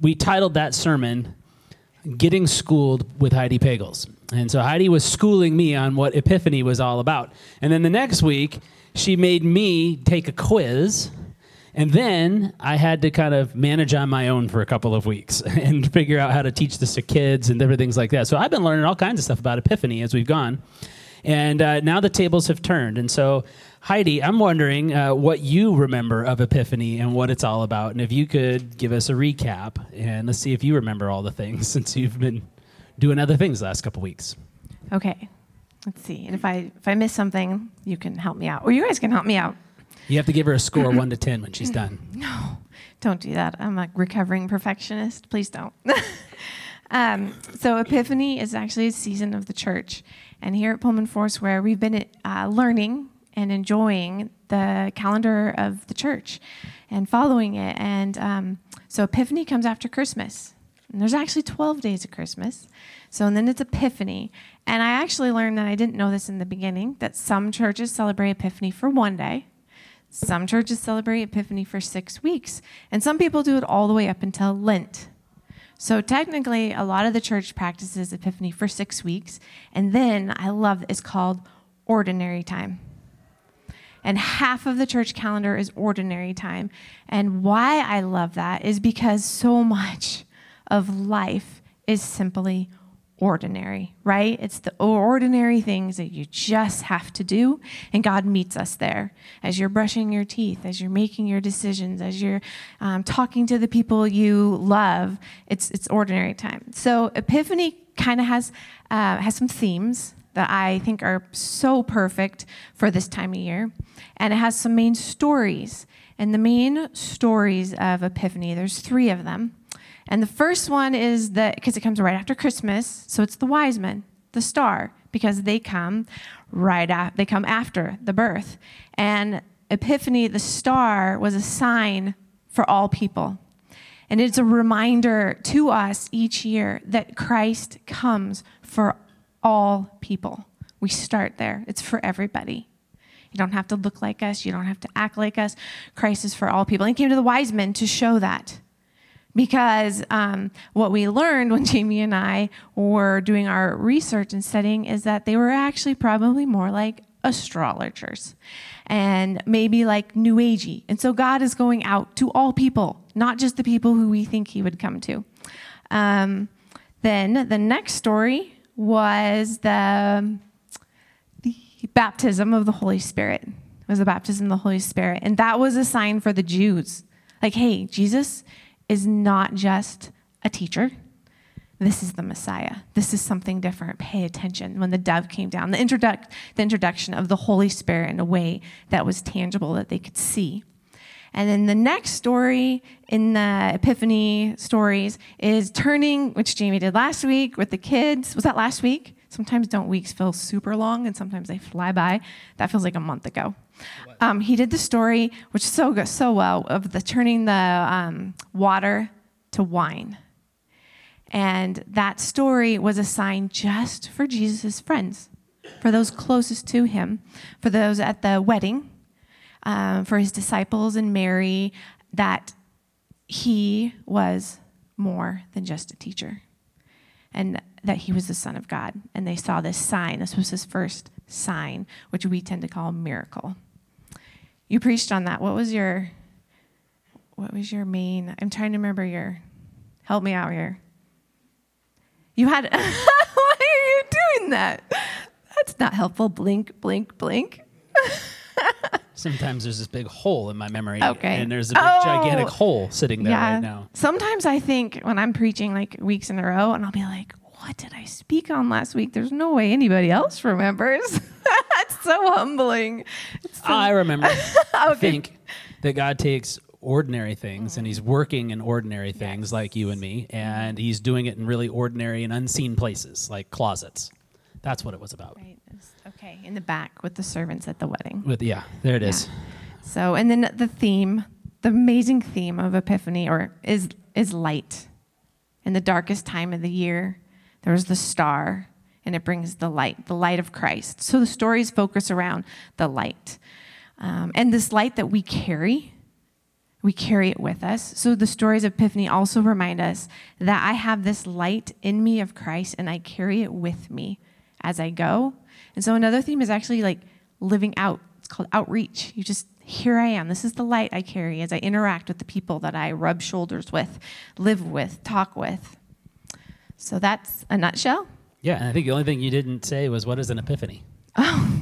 we titled that sermon, Getting Schooled with Heidi Pagels. And so Heidi was schooling me on what Epiphany was all about. And then the next week, she made me take a quiz. And then I had to kind of manage on my own for a couple of weeks and figure out how to teach this to kids and different things like that. So I've been learning all kinds of stuff about Epiphany as we've gone. And now the tables have turned. And so, Heidi, I'm wondering what you remember of Epiphany and what it's all about. And if you could give us a recap, and let's see if you remember all the things since you've been doing other things the last couple weeks. Okay. Let's see. And if I miss something, you can help me out. Or you guys can help me out. You have to give her a score 1 to 10 when she's done. No, don't do that. I'm a recovering perfectionist. Please don't. So Epiphany is actually a season of the church. And here at Pullman Forest, where we've been learning and enjoying the calendar of the church and following it. And so Epiphany comes after Christmas. And there's actually 12 days of Christmas. So and then it's Epiphany. And I actually learned that I didn't know this in the beginning, that some churches celebrate Epiphany for one day. Some churches celebrate Epiphany for 6 weeks. And some people do it all the way up until Lent. So technically, a lot of the church practices Epiphany for 6 weeks. And then, I love, it's called ordinary time. And half of the church calendar is ordinary time. And why I love that is because so much of life is simply ordinary, right? It's the ordinary things that you just have to do, and God meets us there. As you're brushing your teeth, as you're making your decisions, as you're talking to the people you love, it's ordinary time. So Epiphany kind of has some themes that I think are so perfect for this time of year, and it has some main stories. And the main stories of Epiphany, there's 3 of them. And the first one is that, because it comes right after Christmas, so it's the wise men, the star, because they come they come after the birth. And Epiphany, the star, was a sign for all people. And it's a reminder to us each year that Christ comes for all people. We start there. It's for everybody. You don't have to look like us. You don't have to act like us. Christ is for all people. And he came to the wise men to show that. Because what we learned when Jamie and I were doing our research and studying is that they were actually probably more like astrologers and maybe like New Agey. And so God is going out to all people, not just the people who we think he would come to. Then the next story was the baptism of the Holy Spirit. It was the baptism of the Holy Spirit. And that was a sign for the Jews. Like, hey, Jesus is not just a teacher. This is the Messiah. This is something different. Pay attention. When the dove came down, the introduction of the Holy Spirit in a way that was tangible, that they could see. And then the next story in the Epiphany stories is turning, which Jamie did last week with the kids. Was that last week? Sometimes don't weeks feel super long, and sometimes they fly by. That feels like a month ago. He did the story, which goes so well, of the turning the water to wine. And that story was a sign just for Jesus' friends, for those closest to him, for those at the wedding, for his disciples and Mary, that he was more than just a teacher. And that he was the Son of God. And they saw this sign. This was his first sign, which we tend to call a miracle. You preached on that. What was your main? I'm trying to remember your, help me out here. You had, why are you doing that? That's not helpful. Blink, blink, blink. Sometimes there's this big hole in my memory, okay. And there's a big gigantic hole sitting there right now. Sometimes I think when I'm preaching like weeks in a row, and I'll be like, what did I speak on last week? There's no way anybody else remembers. That's so humbling. I remember. Okay. I think that God takes ordinary things, and he's working in ordinary things like you and me, and he's doing it in really ordinary and unseen places, like closets. That's what it was about. Right. Okay, in the back with the servants at the wedding. There it is. So, and then the theme, the amazing theme of Epiphany, is light. In the darkest time of the year, there was the star, and it brings the light of Christ. So the stories focus around the light. And this light that we carry We carry it with us. So the stories of Epiphany also remind us that I have this light in me of Christ, and I carry it with me as I go. And so another theme is actually like living out. It's called outreach. You just, here I am. This is the light I carry as I interact with the people that I rub shoulders with, live with, talk with. So that's a nutshell. Yeah, and I think the only thing you didn't say was, what is an epiphany? Oh,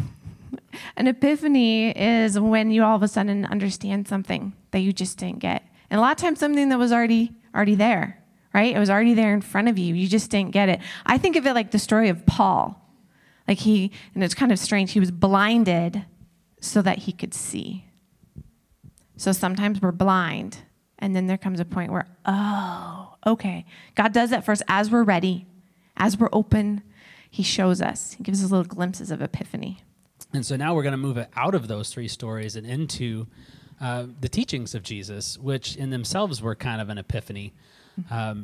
an epiphany is when you all of a sudden understand something that you just didn't get. And a lot of times something that was already there, right? It was already there in front of you. You just didn't get it. I think of it like the story of Paul. Like and it's kind of strange, he was blinded so that he could see. So sometimes we're blind, and then there comes a point where, oh, okay. God does that first as we're ready. As we're open, he shows us. He gives us little glimpses of epiphany. And so now we're going to move it out of those three stories and into the teachings of Jesus, which in themselves were kind of an epiphany.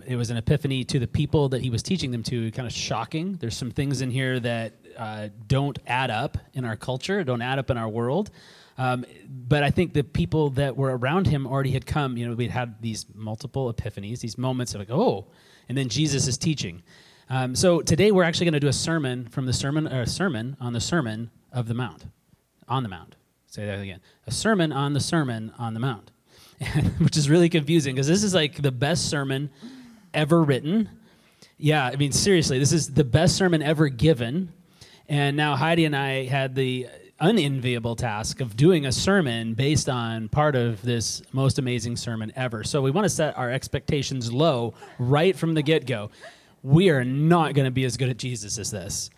It was an epiphany to the people that he was teaching them to, kind of shocking. There's some things in here that don't add up in our culture, don't add up in our world. But I think the people that were around him already had come. You know, we'd had these multiple epiphanies, these moments of like, oh, and then Jesus is teaching. So today we're actually going to do a sermon from the sermon, or a sermon on the Sermon of the Mount, on the Mount. Say that again. A sermon on the Sermon on the Mount, which is really confusing because this is like the best sermon ever written. Yeah, I mean, seriously, this is the best sermon ever given. And now Heidi and I had the unenviable task of doing a sermon based on part of this most amazing sermon ever. So we want to set our expectations low right from the get-go. We are not going to be as good at Jesus as this.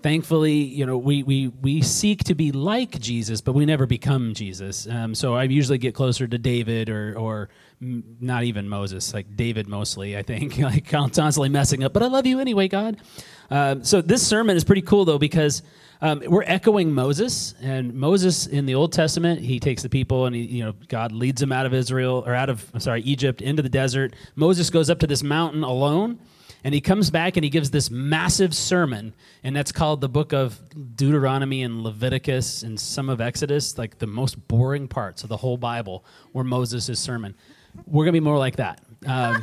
Thankfully, you know, we seek to be like Jesus, but we never become Jesus. So I usually get closer to David or not even Moses, like David mostly, I think, like constantly messing up. But I love you anyway, God. So this sermon is pretty cool, though, because we're echoing Moses. And Moses in the Old Testament, he takes the people and, God leads them out of Egypt into the desert. Moses goes up to this mountain alone. And he comes back and he gives this massive sermon, and that's called the book of Deuteronomy and Leviticus and some of Exodus, like the most boring parts of the whole Bible were Moses' sermon. We're going to be more like that. No.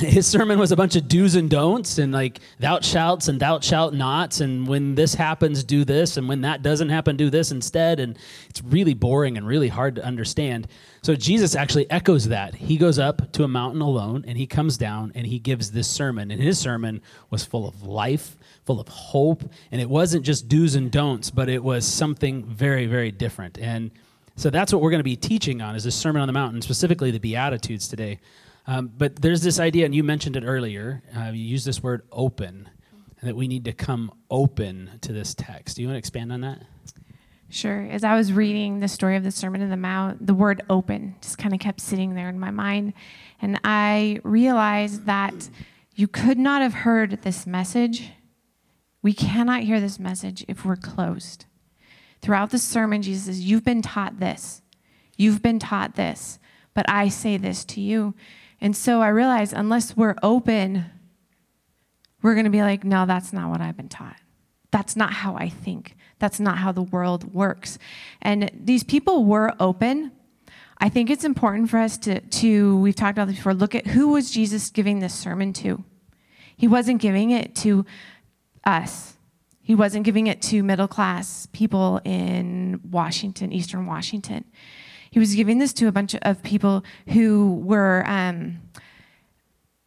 His sermon was a bunch of do's and don'ts and like thou shalt and thou shalt nots, and when this happens, do this, and when that doesn't happen, do this instead. And it's really boring and really hard to understand. So Jesus actually echoes that. He goes up to a mountain alone and he comes down and he gives this sermon. And his sermon was full of life, full of hope. And it wasn't just do's and don'ts, but it was something very, very different. And so that's what we're going to be teaching on, is the Sermon on the Mount, specifically the Beatitudes today. But there's this idea, and you mentioned it earlier, you used this word open, and that we need to come open to this text. Do you want to expand on that? Sure. As I was reading the story of the Sermon on the Mount, the word open just kind of kept sitting there in my mind. And I realized that you could not have heard this message. We cannot hear this message if we're closed. Throughout the sermon, Jesus says, you've been taught this. You've been taught this. But I say this to you. And so I realized unless we're open, we're going to be like, no, that's not what I've been taught. That's not how I think. That's not how the world works. And these people were open. I think it's important for us to we've talked about this before, look at who was Jesus giving this sermon to. He wasn't giving it to us. He wasn't giving it to middle class people in Washington, Eastern Washington. He was giving this to a bunch of people who were,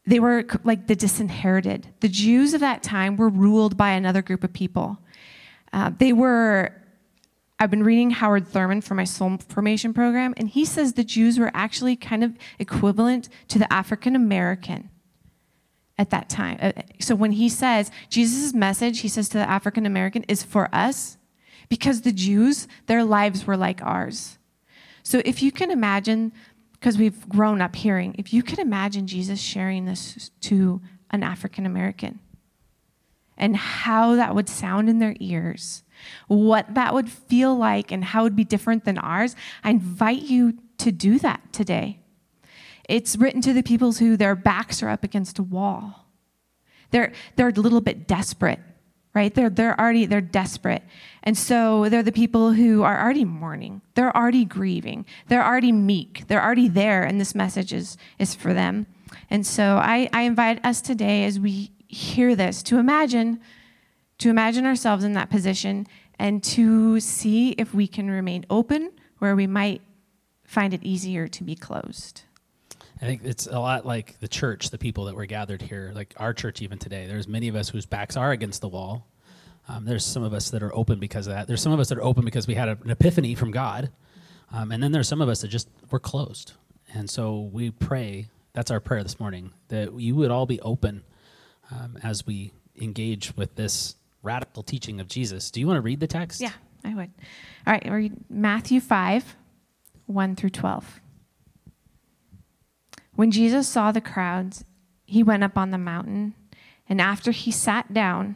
they were like the disinherited. The Jews of that time were ruled by another group of people. I've been reading Howard Thurman for my soul formation program, and he says the Jews were actually kind of equivalent to the African American at that time. So when he says, Jesus' message, he says to the African American, is for us, because the Jews, their lives were like ours. So if you can imagine, because we've grown up hearing, if you could imagine Jesus sharing this to an African American and how that would sound in their ears, what that would feel like and how it would be different than ours, I invite you to do that today. It's written to the people who their backs are up against a wall. They're a little bit desperate. right? They're desperate. And so they're the people who are already mourning. They're already grieving. They're already meek. They're already there, and this message is for them. And so I invite us today as we hear this to imagine ourselves in that position and to see if we can remain open where we might find it easier to be closed. I think it's a lot like the church, the people that were gathered here, like our church even today. There's many of us whose backs are against the wall. There's some of us that are open because of that. There's some of us that are open because we had an epiphany from God. And then there's some of us that just were closed. And so we pray, that's our prayer this morning, that you would all be open as we engage with this radical teaching of Jesus. Do you want to read the text? Yeah, I would. All right, read Matthew 5, 1 through 12. When Jesus saw the crowds, he went up on the mountain, and after he sat down,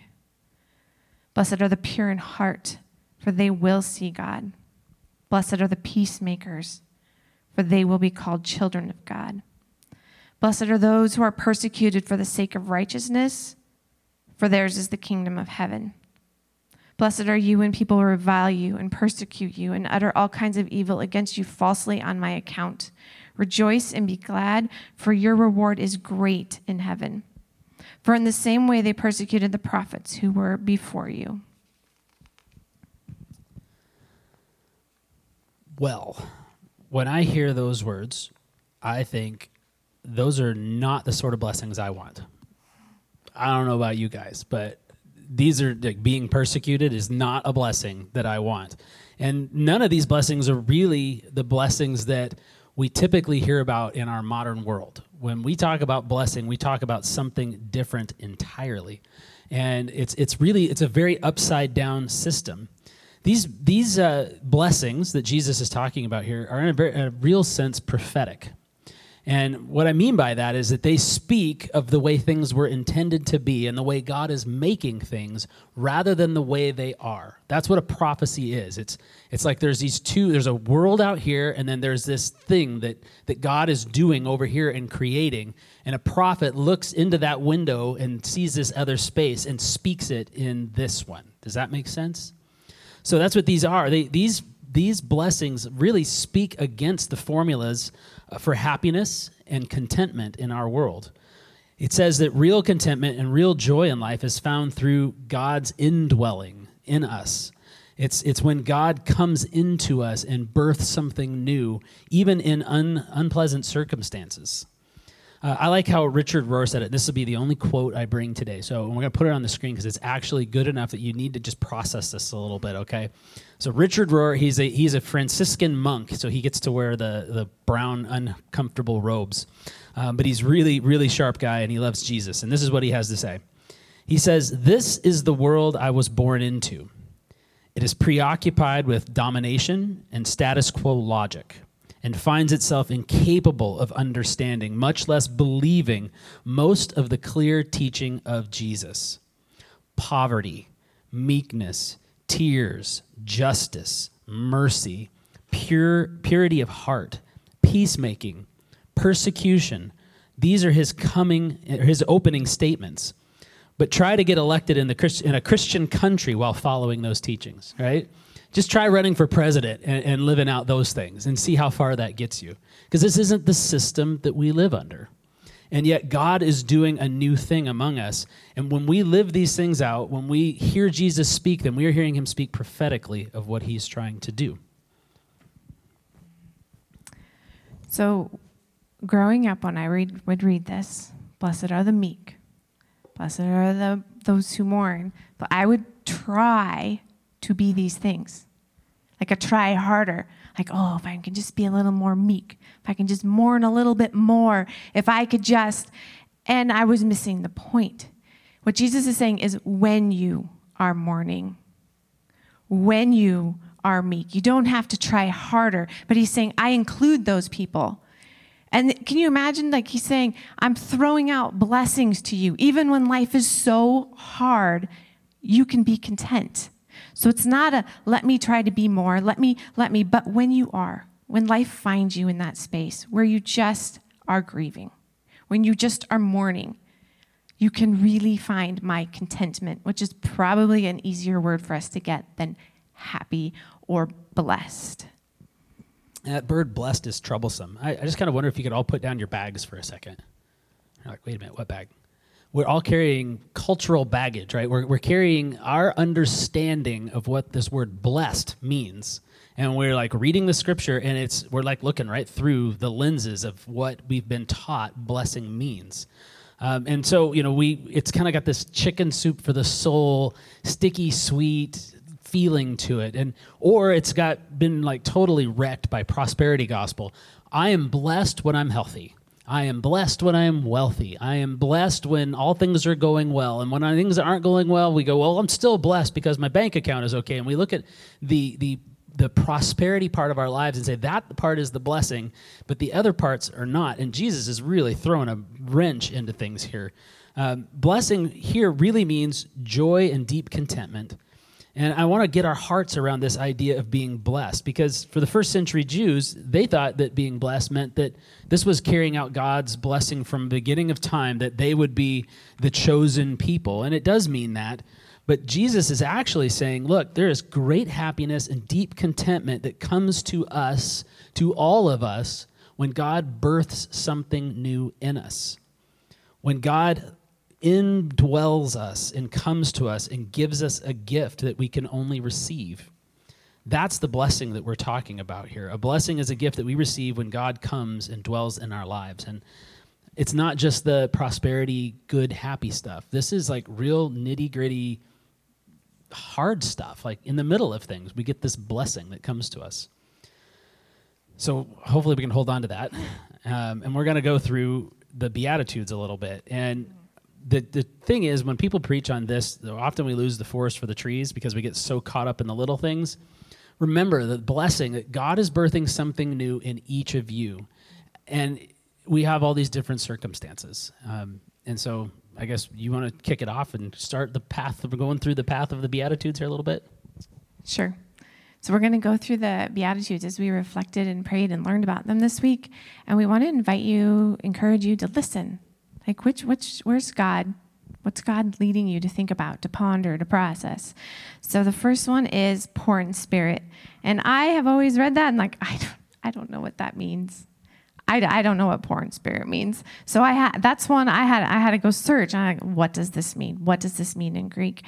Blessed are the pure in heart, for they will see God. Blessed are the peacemakers, for they will be called children of God. Blessed are those who are persecuted for the sake of righteousness, for theirs is the kingdom of heaven. Blessed are you when people revile you and persecute you and utter all kinds of evil against you falsely on my account. Rejoice and be glad, for your reward is great in heaven. For in the same way they persecuted the prophets who were before you." Well, when I hear those words, I think those are not the sort of blessings I want. I don't know about you guys, but these are like being persecuted is not a blessing that I want. And none of these blessings are really the blessings that we typically hear about in our modern world. When we talk about blessing, we talk about something different entirely. And it's really a very upside down system. These blessings that Jesus is talking about here are in a real sense prophetic. And what I mean by that is that they speak of the way things were intended to be and the way God is making things rather than the way they are. That's what a prophecy is. It's like there's a world out here and then there's this thing that God is doing over here and creating. And a prophet looks into that window and sees this other space and speaks it in this one. Does that make sense? So that's what these are. These blessings really speak against the formulas for happiness and contentment in our world. It says that real contentment and real joy in life is found through God's indwelling in us. It's when God comes into us and births something new, even in unpleasant circumstances. I like how Richard Rohr said it. This will be the only quote I bring today. So we're going to put it on the screen because it's actually good enough that you need to just process this a little bit, okay? So Richard Rohr, he's a Franciscan monk, so he gets to wear the brown, uncomfortable robes. But he's really, really sharp guy, and he loves Jesus. And this is what he has to say. He says, "This is the world I was born into. It is preoccupied with domination and status quo logic, and finds itself incapable of understanding, much less believing, most of the clear teaching of Jesus. Poverty, meekness, tears, justice, mercy, purity of heart, peacemaking, persecution. These are his opening statements. But try to get elected in a Christian country while following those teachings," right? Just try running for president and living out those things and see how far that gets you. Because this isn't the system that we live under. And yet God is doing a new thing among us. And when we live these things out, when we hear Jesus speak them, we are hearing him speak prophetically of what he's trying to do. So growing up, when I would read this, "Blessed are the meek. Blessed are those who mourn." But I would try to be these things. Like a try harder. Like, oh, if I can just be a little more meek, if I can just mourn a little bit more, if I could just, and I was missing the point. What Jesus is saying is when you are mourning, when you are meek. You don't have to try harder. But he's saying, I include those people. And can you imagine, like he's saying, I'm throwing out blessings to you. Even when life is so hard, you can be content. So it's not a, let me try to be more, let me. But when you are, when life finds you in that space where you just are grieving, when you just are mourning, you can really find my contentment, which is probably an easier word for us to get than happy or blessed. That bird blessed is troublesome. I just kind of wonder if you could all put down your bags for a second. You're like, wait a minute, what bag? We're all carrying cultural baggage, right? We're carrying our understanding of what this word blessed means. And we're like reading the scripture and we're like looking right through the lenses of what we've been taught blessing means. And so, you know, it's kind of got this chicken soup for the soul, sticky, sweet feeling to it, or it's got been like totally wrecked by prosperity gospel. I am blessed when I'm healthy. I am blessed when I am wealthy. I am blessed when all things are going well. And when things aren't going well, we go, well, I'm still blessed because my bank account is okay. And we look at the prosperity part of our lives and say that part is the blessing, but the other parts are not. And Jesus is really throwing a wrench into things here. Blessing here really means joy and deep contentment. And I want to get our hearts around this idea of being blessed, because for the first century Jews, they thought that being blessed meant that this was carrying out God's blessing from the beginning of time, that they would be the chosen people. And it does mean that. But Jesus is actually saying, look, there is great happiness and deep contentment that comes to us, to all of us, when God births something new in us. When God indwells us and comes to us and gives us a gift that we can only receive. That's the blessing that we're talking about here. A blessing is a gift that we receive when God comes and dwells in our lives. And it's not just the prosperity, good, happy stuff. This is like real nitty-gritty, hard stuff. Like in the middle of things, we get this blessing that comes to us. So hopefully we can hold on to that. And we're going to go through the Beatitudes a little bit. And the thing is, when people preach on this, often we lose the forest for the trees because we get so caught up in the little things. Remember the blessing that God is birthing something new in each of you. And we have all these different circumstances. And so I guess you want to kick it off and start the path of going through the path of the Beatitudes here a little bit? Sure. So we're going to go through the Beatitudes as we reflected and prayed and learned about them this week. And we want to invite you, encourage you to listen. Like, where's God? What's God leading you to think about, to ponder, to process? So the first one is poor in spirit. And I have always read that and like, I don't know what that means. I don't know what poor in spirit means. So that's one I had to go search. I'm like, what does this mean? What does this mean in Greek?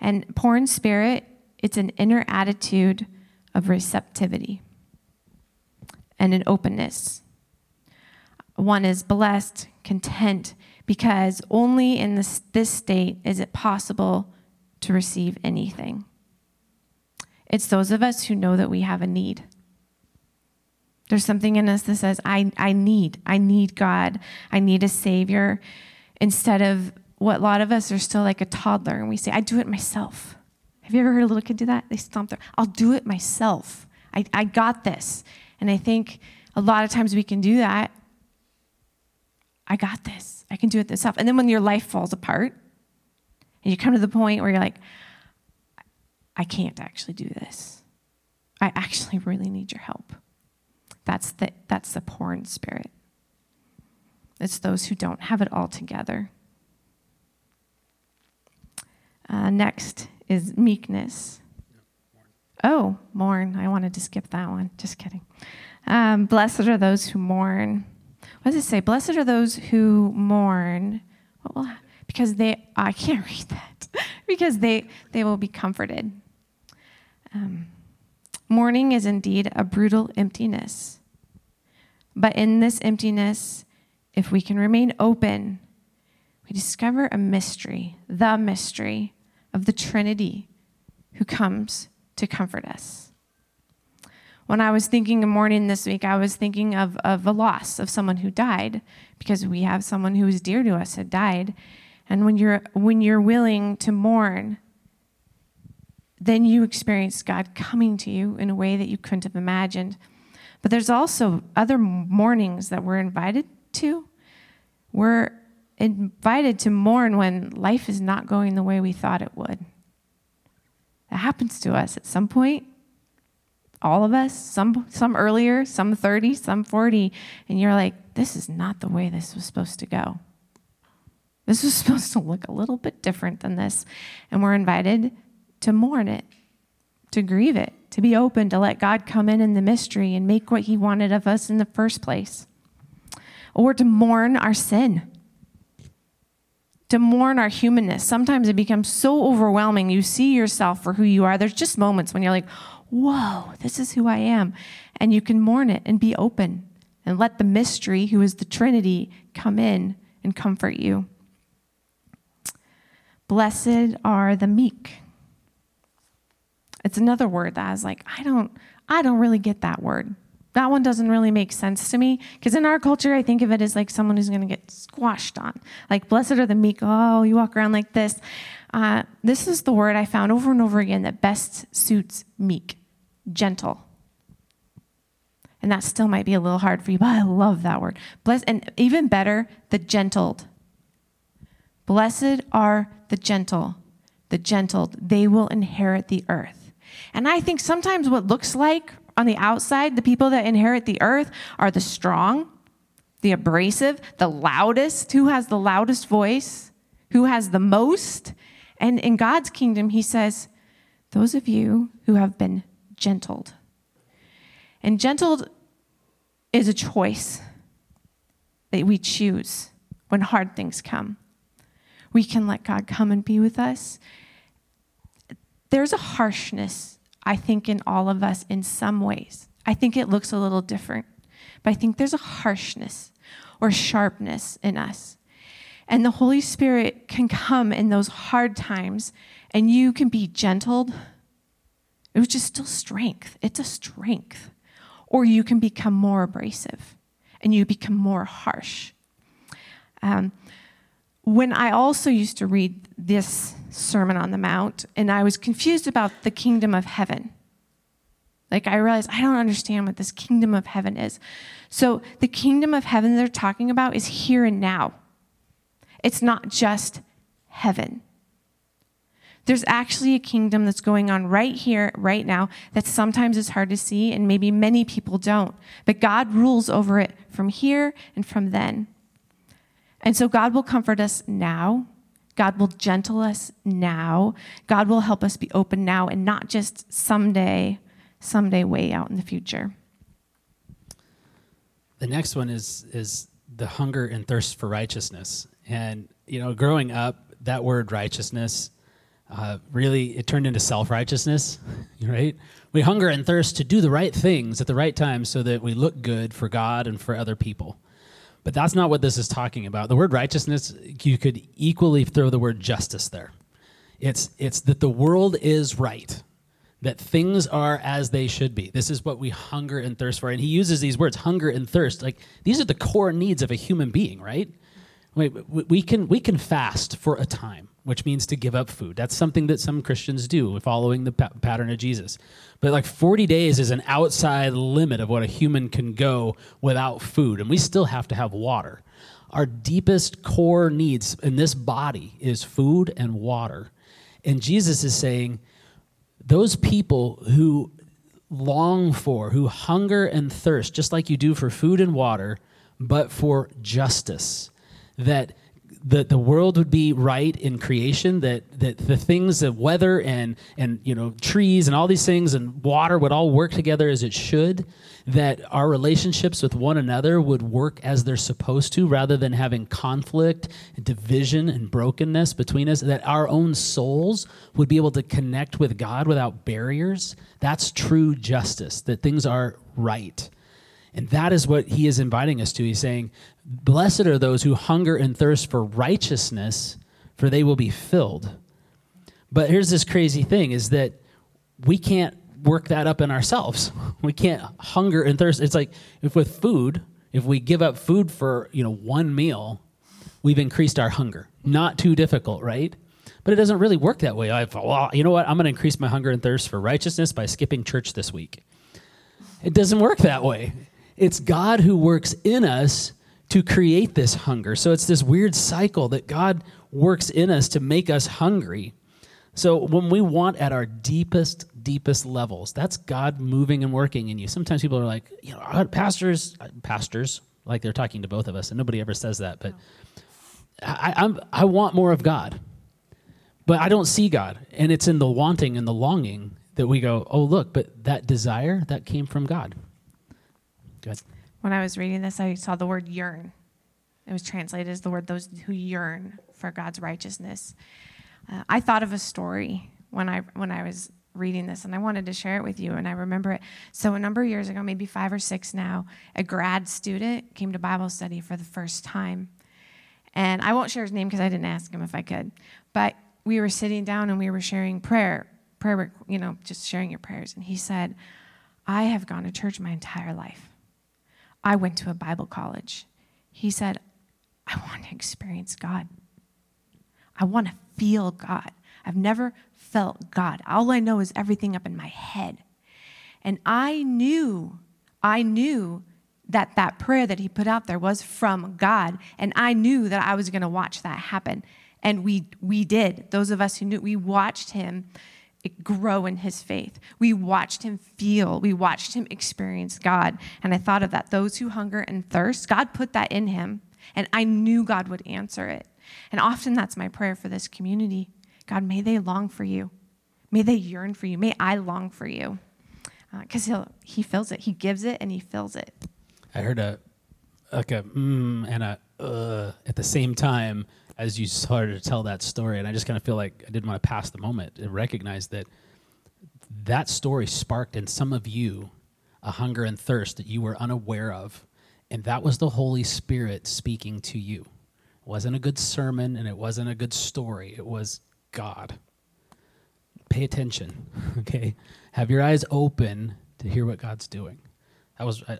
And poor in spirit, it's an inner attitude of receptivity and an openness. One is blessed, content, because only in this state is it possible to receive anything. It's those of us who know that we have a need. There's something in us that says, I need God. I need a Savior. Instead of what a lot of us are still like a toddler, and we say, I do it myself. Have you ever heard a little kid do that? They stomp their, I'll do it myself. I got this. And I think a lot of times we can do that. I got this. I can do it myself. And then when your life falls apart and you come to the point where you're like, I can't actually do this. I actually really need your help. That's the poor in spirit. It's those who don't have it all together. Next is meekness. Oh, mourn. I wanted to skip that one. Just kidding. Blessed are those who mourn. What does it say? Blessed are those who mourn, because they, I can't read that, because they will be comforted. Mourning is indeed a brutal emptiness. But in this emptiness, if we can remain open, we discover a mystery, the mystery of the Trinity who comes to comfort us. When I was thinking of mourning this week, I was thinking of a loss of someone who died, because we have someone who is dear to us had died. And when you're willing to mourn, then you experience God coming to you in a way that you couldn't have imagined. But there's also other mornings that we're invited to. We're invited to mourn when life is not going the way we thought it would. That happens to us at some point. All of us, some earlier, some 30, some 40. And you're like, this is not the way this was supposed to go. This was supposed to look a little bit different than this. And we're invited to mourn it, to grieve it, to be open, to let God come in the mystery and make what he wanted of us in the first place. Or to mourn our sin, to mourn our humanness. Sometimes it becomes so overwhelming. You see yourself for who you are. There's just moments when you're like, whoa, this is who I am. And you can mourn it and be open and let the mystery, who is the Trinity, come in and comfort you. Blessed are the meek. It's another word that I was like, I don't really get that word. That one doesn't really make sense to me, because in our culture, I think of it as like someone who's going to get squashed on. Like, blessed are the meek. Oh, you walk around like this. This is the word I found over and over again that best suits meek, gentle. And that still might be a little hard for you, but I love that word. Blessed, and even better, the gentled. Blessed are the gentle. The gentled, they will inherit the earth. And I think sometimes what looks like on the outside, the people that inherit the earth are the strong, the abrasive, the loudest, who has the loudest voice, who has the most. And in God's kingdom, he says, those of you who have been gentled. And gentled is a choice that we choose when hard things come. We can let God come and be with us. There's a harshness, I think, in all of us in some ways. I think it looks a little different, but I think there's a harshness or sharpness in us. And the Holy Spirit can come in those hard times, and you can be gentled, which is still strength. It's a strength. Or you can become more abrasive, and you become more harsh. When I also used to read this Sermon on the Mount, and I was confused about the kingdom of heaven. Like, I realized I don't understand what this kingdom of heaven is. So the kingdom of heaven they're talking about is here and now. It's not just heaven. There's actually a kingdom that's going on right here, right now, that sometimes is hard to see, and maybe many people don't. But God rules over it from here and from then. And so God will comfort us now. God will gentle us now. God will help us be open now, and not just someday way out in the future. The next one is the hunger and thirst for righteousness. And, you know, growing up, that word righteousness, really, it turned into self-righteousness, right? We hunger and thirst to do the right things at the right time so that we look good for God and for other people. But that's not what this is talking about. The word righteousness, you could equally throw the word justice there. It's that the world is right, that things are as they should be. This is what we hunger and thirst for. And he uses these words, hunger and thirst. Like, these are the core needs of a human being, right? We can fast for a time, which means to give up food. That's something that some Christians do, following the pattern of Jesus. But like 40 days is an outside limit of what a human can go without food, and we still have to have water. Our deepest core needs in this body is food and water. And Jesus is saying, those people who long for, who hunger and thirst, just like you do for food and water, but for justice, that the world would be right in creation, that the things of weather and you know, trees and all these things and water would all work together as it should, that our relationships with one another would work as they're supposed to, rather than having conflict and division and brokenness between us, that our own souls would be able to connect with God without barriers. That's true justice, that things are right. And that is what he is inviting us to. He's saying, blessed are those who hunger and thirst for righteousness, for they will be filled. But here's this crazy thing, is that we can't work that up in ourselves. We can't hunger and thirst. It's like if we give up food for, you know, one meal, we've increased our hunger. Not too difficult, right? But it doesn't really work that way. You know what? I'm going to increase my hunger and thirst for righteousness by skipping church this week. It doesn't work that way. It's God who works in us to create this hunger. So it's this weird cycle that God works in us to make us hungry. So when we want at our deepest levels, that's God moving and working in you. Sometimes people are like, you know, pastors, like they're talking to both of us, and nobody ever says that, but I want more of God, but I don't see God. And it's in the wanting and the longing that we go, oh, look, but that desire, that came from God. Go ahead. When I was reading this, I saw the word yearn. It was translated as the word those who yearn for God's righteousness. I thought of a story when I was reading this, and I wanted to share it with you, and I remember it. So a number of years ago, maybe 5 or 6 now, a grad student came to Bible study for the first time. And I won't share his name because I didn't ask him if I could. But we were sitting down, and we were sharing prayer, you know, just sharing your prayers. And he said, I have gone to church my entire life. I went to a Bible college. He said, I want to experience God. I want to feel God. I've never felt God. All I know is everything up in my head. And I knew that prayer that he put out there was from God, and I knew that I was going to watch that happen. And we did. Those of us who knew, we watched him grow in his faith. We watched him feel. We watched him experience God. And I thought of that. Those who hunger and thirst, God put that in him, and I knew God would answer it. And often that's my prayer for this community. God, may they long for you. May they yearn for you. May I long for you. Because he fills it. He gives it and he fills it. I heard a and a at the same time as you started to tell that story. And I just kind of feel like I didn't want to pass the moment and recognize that story sparked in some of you a hunger and thirst that you were unaware of. And that was the Holy Spirit speaking to you. Wasn't a good sermon, and it wasn't a good story. It was God. Pay attention, okay? Have your eyes open to hear what God's doing.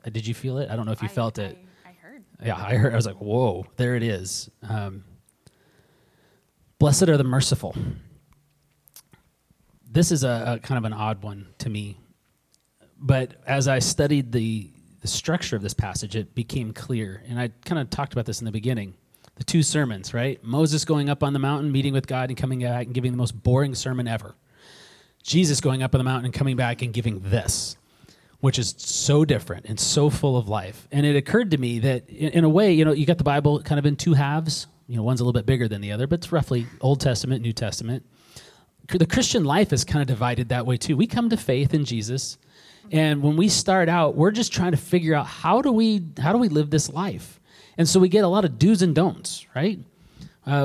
Did you feel it? I don't know if you felt it. I heard. Yeah, I heard. I was like, whoa, there it is. Blessed are the merciful. This is a kind of an odd one to me. But as I studied the structure of this passage, it became clear. And I kind of talked about this in the beginning. The 2 sermons, right? Moses going up on the mountain, meeting with God, and coming back and giving the most boring sermon ever. Jesus going up on the mountain and coming back and giving this, which is so different and so full of life. And it occurred to me that, in a way, you know, you got the Bible kind of in 2 halves. You know, one's a little bit bigger than the other, but it's roughly Old Testament, New Testament. The Christian life is kind of divided that way, too. We come to faith in Jesus, and when we start out, we're just trying to figure out how do we live this life? And so we get a lot of do's and don'ts, right?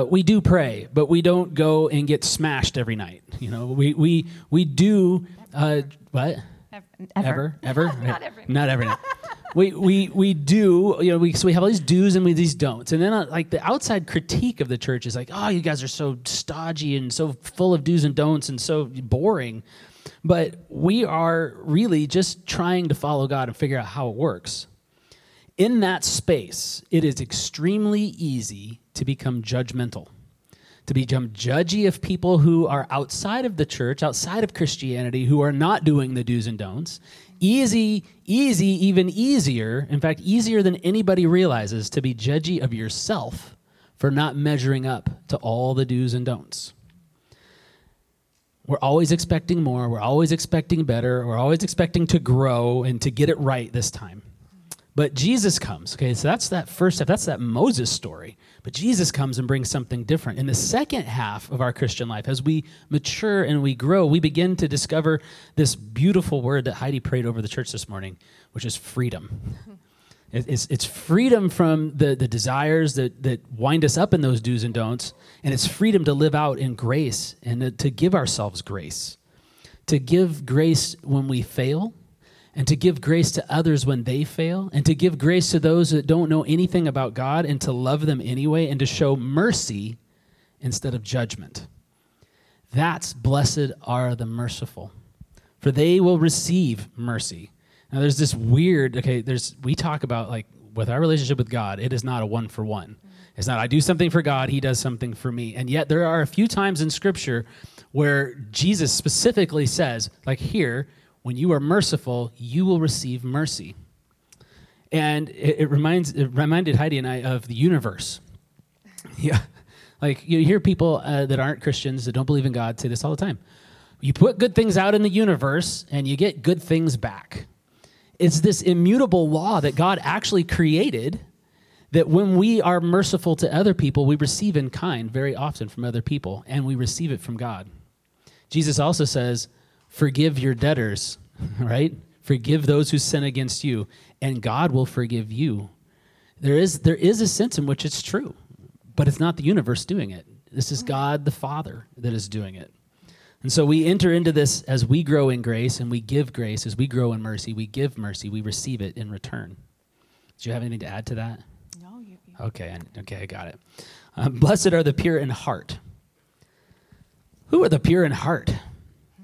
We do pray, but we don't go and get smashed every night. You know, we do what? Ever? Not every night. We do, you know, so we have all these do's and these don'ts. And then like the outside critique of the church is like, oh, you guys are so stodgy and so full of do's and don'ts and so boring. But we are really just trying to follow God and figure out how it works. In that space, it is extremely easy to become judgmental, to become judgy of people who are outside of the church, outside of Christianity, who are not doing the do's and don'ts. Easy, even easier, in fact, easier than anybody realizes, to be judgy of yourself for not measuring up to all the do's and don'ts. We're always expecting more. We're always expecting better. We're always expecting to grow and to get it right this time. But Jesus comes, okay, so that's that first half, that's that Moses story. But Jesus comes and brings something different. In the second half of our Christian life, as we mature and we grow, we begin to discover this beautiful word that Heidi prayed over the church this morning, which is freedom. It's freedom from the desires that wind us up in those do's and don'ts, and it's freedom to live out in grace and to give ourselves grace. To give grace when we fail, and to give grace to others when they fail, and to give grace to those that don't know anything about God, and to love them anyway, and to show mercy instead of judgment. That's blessed are the merciful, for they will receive mercy. Now there's this weird, we talk about, like, with our relationship with God, it is not a one-for-one. It's not I do something for God, he does something for me. And yet there are a few times in Scripture where Jesus specifically says, like here, when you are merciful, you will receive mercy. And it reminded Heidi and I of the universe. Yeah, like you hear people that aren't Christians, that don't believe in God, say this all the time. You put good things out in the universe, and you get good things back. It's this immutable law that God actually created, that when we are merciful to other people, we receive in kind very often from other people, and we receive it from God. Jesus also says, forgive your debtors, right? Forgive those who sin against you, and God will forgive you. There is a sense in which it's true, but it's not the universe doing it. This is God the Father that is doing it. And so we enter into this as we grow in grace, and we give grace. As we grow in mercy, we give mercy. We receive it in return. Do you have anything to add to that? No, you can. Okay, I got it. Blessed are the pure in heart. Who are the pure in heart?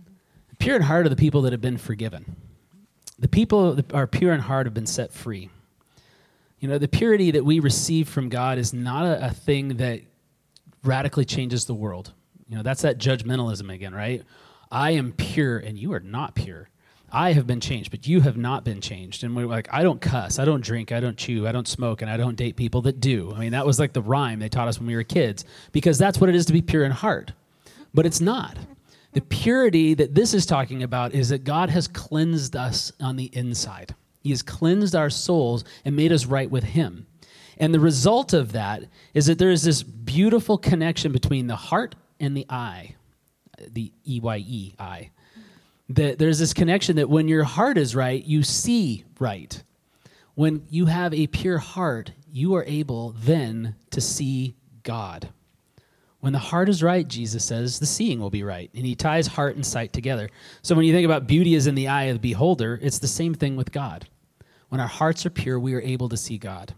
The pure in heart are the people that have been forgiven. The people that are pure in heart have been set free. You know, the purity that we receive from God is not a thing that radically changes the world. You know, that's that judgmentalism again, right? I am pure and you are not pure. I have been changed, but you have not been changed. And we're like, I don't cuss, I don't drink, I don't chew, I don't smoke, and I don't date people that do. I mean, that was like the rhyme they taught us when we were kids, because that's what it is to be pure in heart. But it's not. The purity that this is talking about is that God has cleansed us on the inside. He has cleansed our souls and made us right with him. And the result of that is that there is this beautiful connection between the heart and the eye, the E-Y-E-I. There's this connection that when your heart is right, you see right. When you have a pure heart, you are able then to see God. When the heart is right, Jesus says, the seeing will be right. And he ties heart and sight together. So when you think about beauty is in the eye of the beholder, it's the same thing with God. When our hearts are pure, we are able to see God.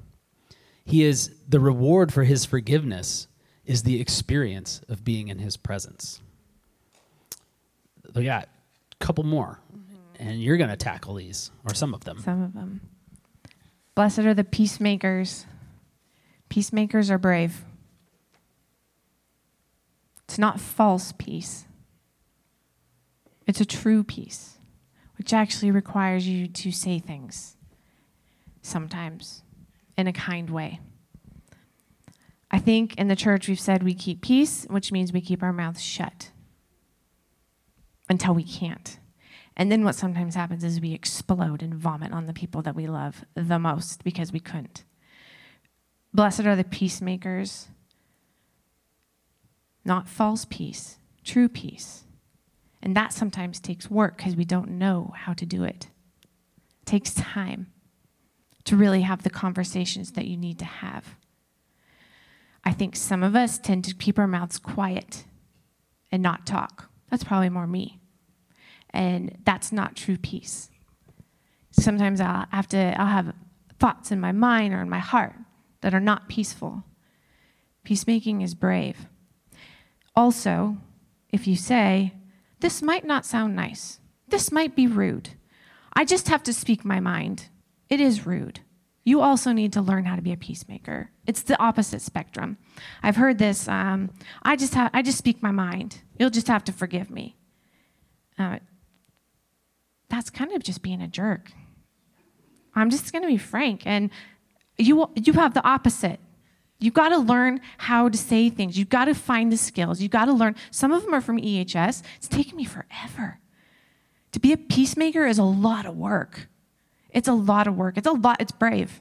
He is the reward for his forgiveness is the experience of being in his presence. We got a couple more, and you're going to tackle these, or some of them. Some of them. Blessed are the peacemakers. Peacemakers are brave. It's not false peace. It's a true peace, which actually requires you to say things sometimes in a kind way. I think in the church we've said we keep peace, which means we keep our mouths shut until we can't. And then what sometimes happens is we explode and vomit on the people that we love the most because we couldn't. Blessed are the peacemakers. Not false peace, true peace. And that sometimes takes work because we don't know how to do it. It takes time to really have the conversations that you need to have. I think some of us tend to keep our mouths quiet and not talk. That's probably more me. And that's not true peace. Sometimes I'll have thoughts in my mind or in my heart that are not peaceful. Peacemaking is brave. Also, if you say, this might not sound nice. This might be rude. I just have to speak my mind. It is rude. You also need to learn how to be a peacemaker. It's the opposite spectrum. I've heard this, I just speak my mind. You'll just have to forgive me. That's kind of just being a jerk. I'm just going to be frank. And you have the opposite. You've got to learn how to say things. You've got to find the skills. You've got to learn. Some of them are from EHS. It's taken me forever. To be a peacemaker is a lot of work. It's a lot of work. It's brave.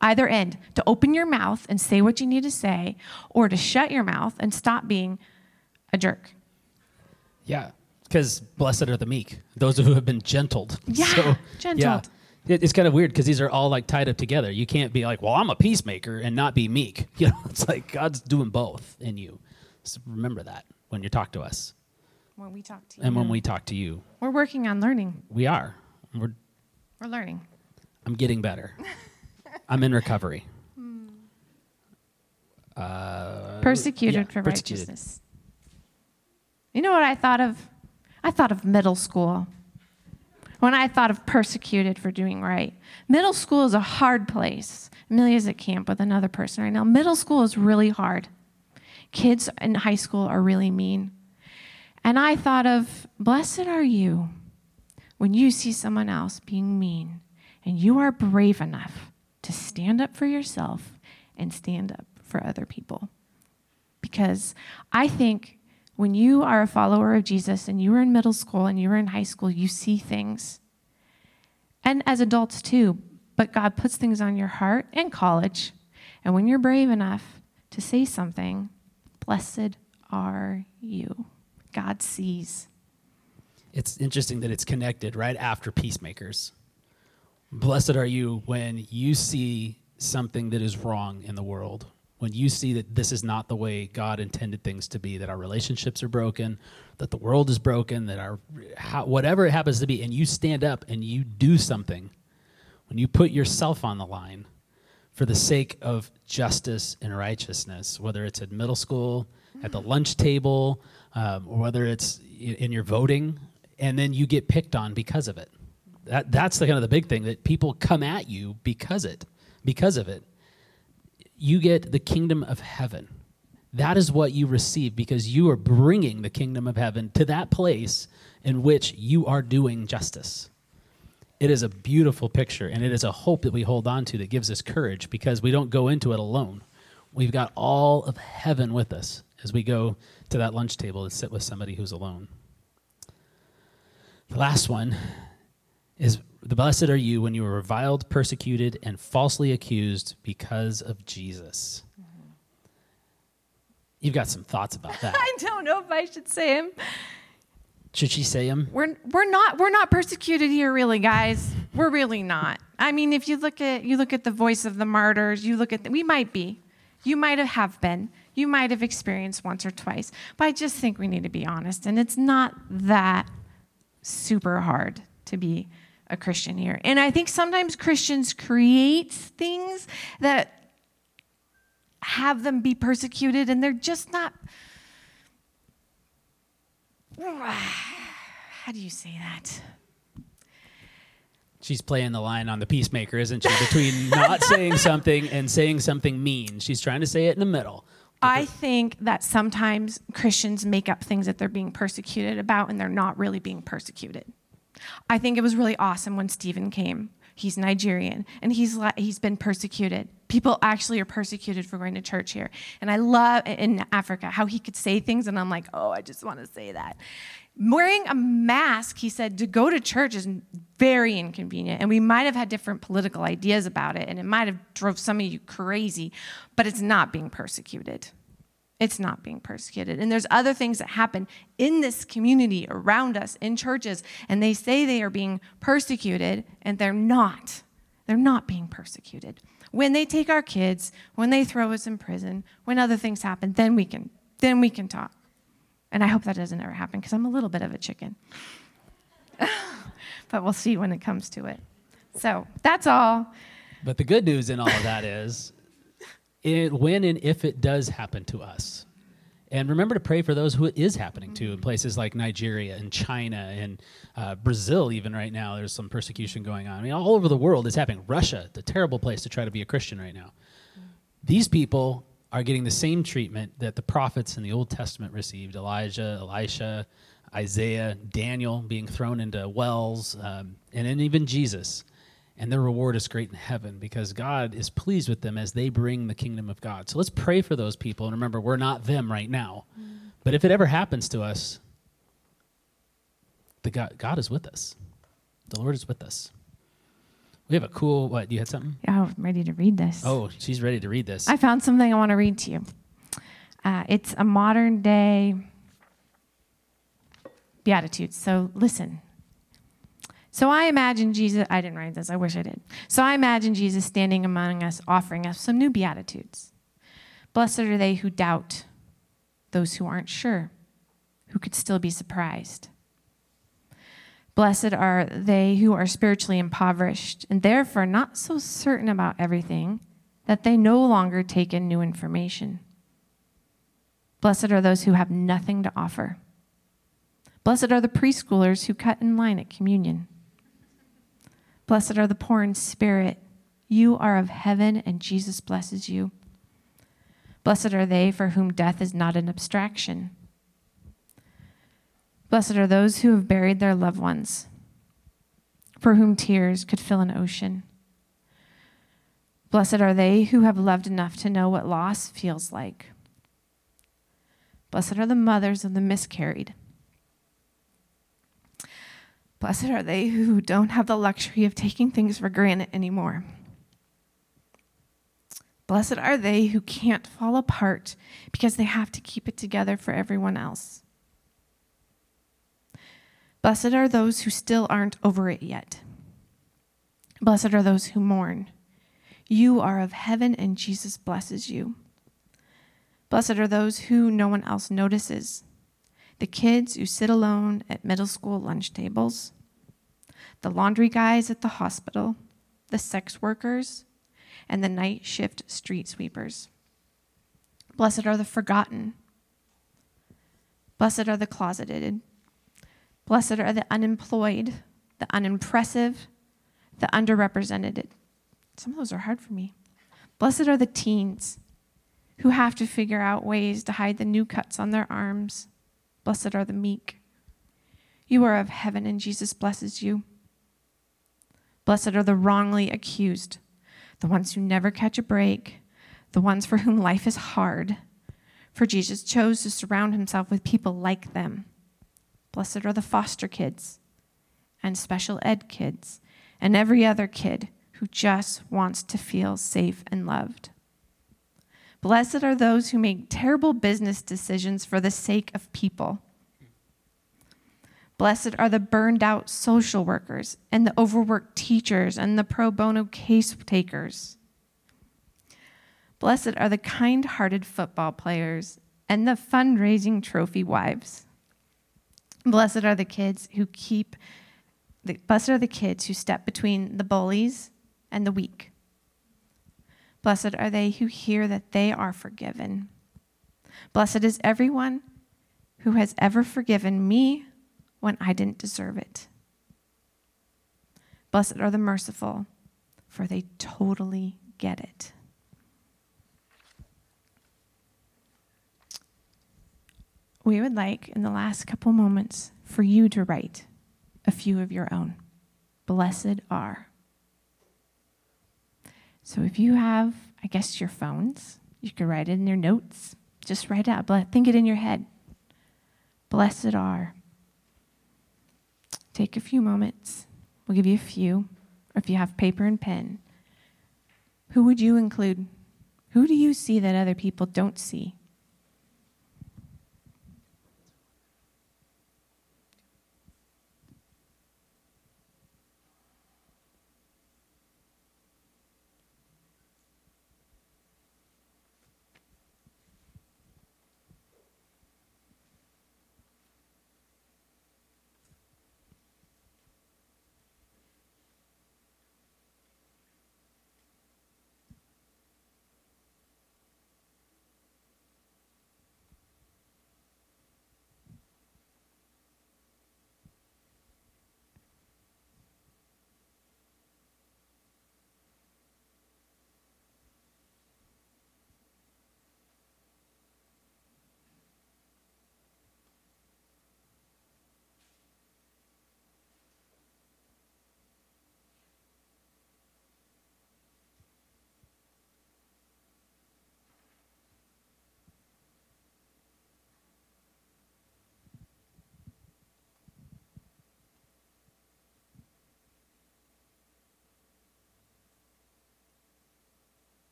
Either end, to open your mouth and say what you need to say, or to shut your mouth and stop being a jerk. Yeah, because blessed are the meek, those who have been gentled. Yeah, so, gentled. Yeah. It's kind of weird because these are all like tied up together. You can't be like, well, I'm a peacemaker and not be meek. You know, it's like God's doing both in you. So remember that when you talk to us. When we talk to you. And when we talk to you. We're working on learning. We are. We're learning. I'm getting better. I'm in recovery. Persecuted for righteousness. You know what I thought of? I thought of middle school. when I thought of persecuted for doing right. Middle school is a hard place. Amelia's at camp with another person right now. Middle school is really hard. Kids in high school are really mean. And I thought of, blessed are you when you see someone else being mean and you are brave enough to stand up for yourself and stand up for other people. Because I think when you are a follower of Jesus and you were in middle school and you were in high school, you see things. And as adults too, but God puts things on your heart in college. And when you're brave enough to say something, blessed are you. God sees. It's interesting that it's connected right after peacemakers. Blessed are you when you see something that is wrong in the world, when you see that this is not the way God intended things to be, that our relationships are broken, that the world is broken, that whatever it happens to be, and you stand up and you do something, when you put yourself on the line for the sake of justice and righteousness, whether it's at middle school, at the lunch table, or whether it's in your voting, and then you get picked on because of it. That's the kind of the big thing, that people come at you because of it. You get the kingdom of heaven. That is what you receive because you are bringing the kingdom of heaven to that place in which you are doing justice. It is a beautiful picture, and it is a hope that we hold on to that gives us courage because we don't go into it alone. We've got all of heaven with us as we go to that lunch table and sit with somebody who's alone. The last one is, the blessed are you when you are reviled, persecuted, and falsely accused because of Jesus. Mm-hmm. You've got some thoughts about that. I don't know if I should say him. Should she say him? We're not persecuted here, really, guys. We're really not. I mean, if you look at the voice of the martyrs, we might be. You might have been. You might have experienced once or twice. But I just think we need to be honest, and it's not that super hard to be a Christian here. And I think sometimes Christians create things that have them be persecuted, and they're just not. How do you say that? She's playing the line on the peacemaker, isn't she? Between not saying something and saying something mean. She's trying to say it in the middle. I think that sometimes Christians make up things that they're being persecuted about, and they're not really being persecuted. I think it was really awesome when Stephen came. He's Nigerian, and he's been persecuted. People actually are persecuted for going to church here. And I love, in Africa, how he could say things, and I'm like, oh, I just want to say that. Wearing a mask, he said, to go to church is very inconvenient, and we might have had different political ideas about it, and it might have drove some of you crazy, but it's not being persecuted. It's not being persecuted. And there's other things that happen in this community around us, in churches, and they say they are being persecuted, and they're not. They're not being persecuted. When they take our kids, when they throw us in prison, when other things happen, then we can talk. And I hope that doesn't ever happen because I'm a little bit of a chicken. But we'll see when it comes to it. So that's all. But the good news in all of that is, when and if it does happen to us. And remember to pray for those who it is happening to in places like Nigeria and China and Brazil even right now. There's some persecution going on. I mean, all over the world it's happening. Russia, the terrible place to try to be a Christian right now. These people are getting the same treatment that the prophets in the Old Testament received. Elijah, Elisha, Isaiah, Daniel being thrown into wells, and then even Jesus. And their reward is great in heaven because God is pleased with them as they bring the kingdom of God. So let's pray for those people. And remember, we're not them right now. Mm. But if it ever happens to us, God is with us. The Lord is with us. We have a cool, what, you had something? Yeah, I'm ready to read this. Oh, she's ready to read this. I found something I want to read to you. It's a modern day Beatitudes. So listen. So I imagine Jesus, I didn't write this, I wish I did. So I imagine Jesus standing among us, offering us some new beatitudes. Blessed are they who doubt, those who aren't sure, who could still be surprised. Blessed are they who are spiritually impoverished and therefore not so certain about everything that they no longer take in new information. Blessed are those who have nothing to offer. Blessed are the preschoolers who cut in line at communion. Blessed are the poor in spirit. You are of heaven, and Jesus blesses you. Blessed are they for whom death is not an abstraction. Blessed are those who have buried their loved ones, for whom tears could fill an ocean. Blessed are they who have loved enough to know what loss feels like. Blessed are the mothers of the miscarried. Blessed are they who don't have the luxury of taking things for granted anymore. Blessed are they who can't fall apart because they have to keep it together for everyone else. Blessed are those who still aren't over it yet. Blessed are those who mourn. You are of heaven, and Jesus blesses you. Blessed are those who no one else notices. The kids who sit alone at middle school lunch tables. The laundry guys at the hospital. The sex workers. And the night shift street sweepers. Blessed are the forgotten. Blessed are the closeted. Blessed are the unemployed, the unimpressive, the underrepresented. Some of those are hard for me. Blessed are the teens who have to figure out ways to hide the new cuts on their arms. Blessed are the meek. You are of heaven, and Jesus blesses you. Blessed are the wrongly accused. The ones who never catch a break, the ones for whom life is hard. For Jesus chose to surround himself with people like them. Blessed are the foster kids and special ed kids and every other kid who just wants to feel safe and loved. Blessed are those who make terrible business decisions for the sake of people. Blessed are the burned out social workers and the overworked teachers and the pro bono case takers. Blessed are the kind-hearted football players and the fundraising trophy wives. Blessed are the kids who step between the bullies and the weak. Blessed are they who hear that they are forgiven. Blessed is everyone who has ever forgiven me when I didn't deserve it. Blessed are the merciful, for they totally get it. We would like, in the last couple moments, for you to write a few of your own. Blessed are. So if you have, I guess, your phones, you could write it in your notes. Just write it out. Think it in your head. Blessed are. Take a few moments. We'll give you a few. Or if you have paper and pen, who would you include? Who do you see that other people don't see?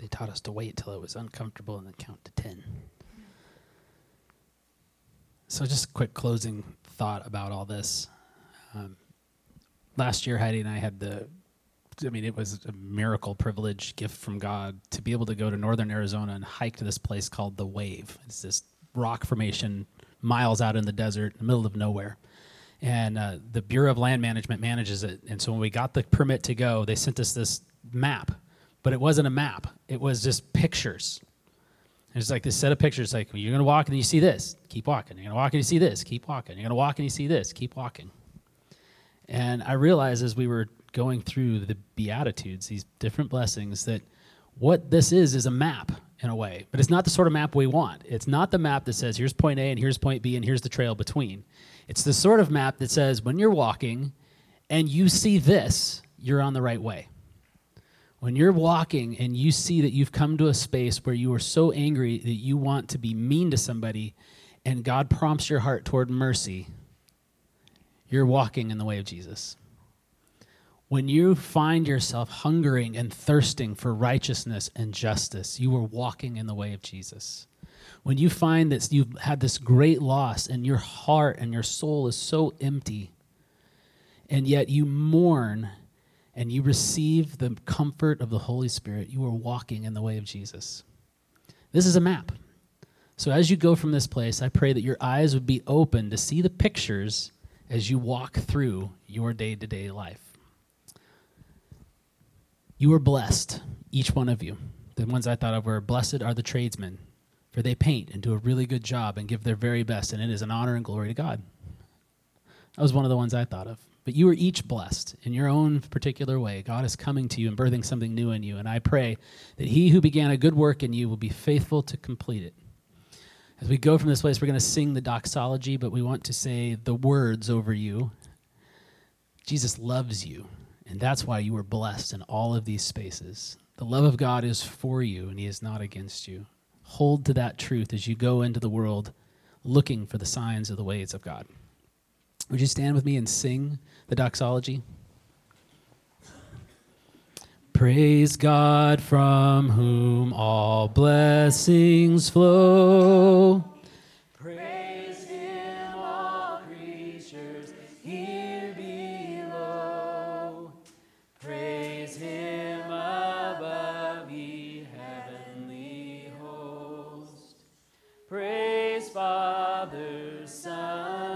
They taught us to wait till it was uncomfortable and then count to 10. So just a quick closing thought about all this. Last year, Heidi and I had it was a miracle privilege gift from God to be able to go to northern Arizona and hike to this place called The Wave. It's this rock formation miles out in the desert in the middle of nowhere. And the Bureau of Land Management manages it. And so when we got the permit to go, they sent us this map. But it wasn't a map. It was just pictures. And it's like this set of pictures. Like, you're going to walk and you see this. Keep walking. You're going to walk and you see this. Keep walking. You're going to walk and you see this. Keep walking. And I realized as we were going through the Beatitudes, these different blessings, that what this is a map in a way. But it's not the sort of map we want. It's not the map that says, here's point A and here's point B and here's the trail between. It's the sort of map that says, when you're walking and you see this, you're on the right way. When you're walking and you see that you've come to a space where you are so angry that you want to be mean to somebody and God prompts your heart toward mercy, you're walking in the way of Jesus. When you find yourself hungering and thirsting for righteousness and justice, you are walking in the way of Jesus. When you find that you've had this great loss and your heart and your soul is so empty, and yet you mourn and you receive the comfort of the Holy Spirit, you are walking in the way of Jesus. This is a map. So as you go from this place, I pray that your eyes would be open to see the pictures as you walk through your day-to-day life. You are blessed, each one of you. The ones I thought of were, blessed are the tradesmen, for they paint and do a really good job and give their very best, and it is an honor and glory to God. That was one of the ones I thought of. But you are each blessed in your own particular way. God is coming to you and birthing something new in you. And I pray that he who began a good work in you will be faithful to complete it. As we go from this place, we're going to sing the doxology, but we want to say the words over you. Jesus loves you, and that's why you are blessed in all of these spaces. The love of God is for you, and he is not against you. Hold to that truth as you go into the world looking for the signs of the ways of God. Would you stand with me and sing the doxology? Praise God from whom all blessings flow. Praise him, all creatures here below. Praise him above, ye heavenly host. Praise Father, Son,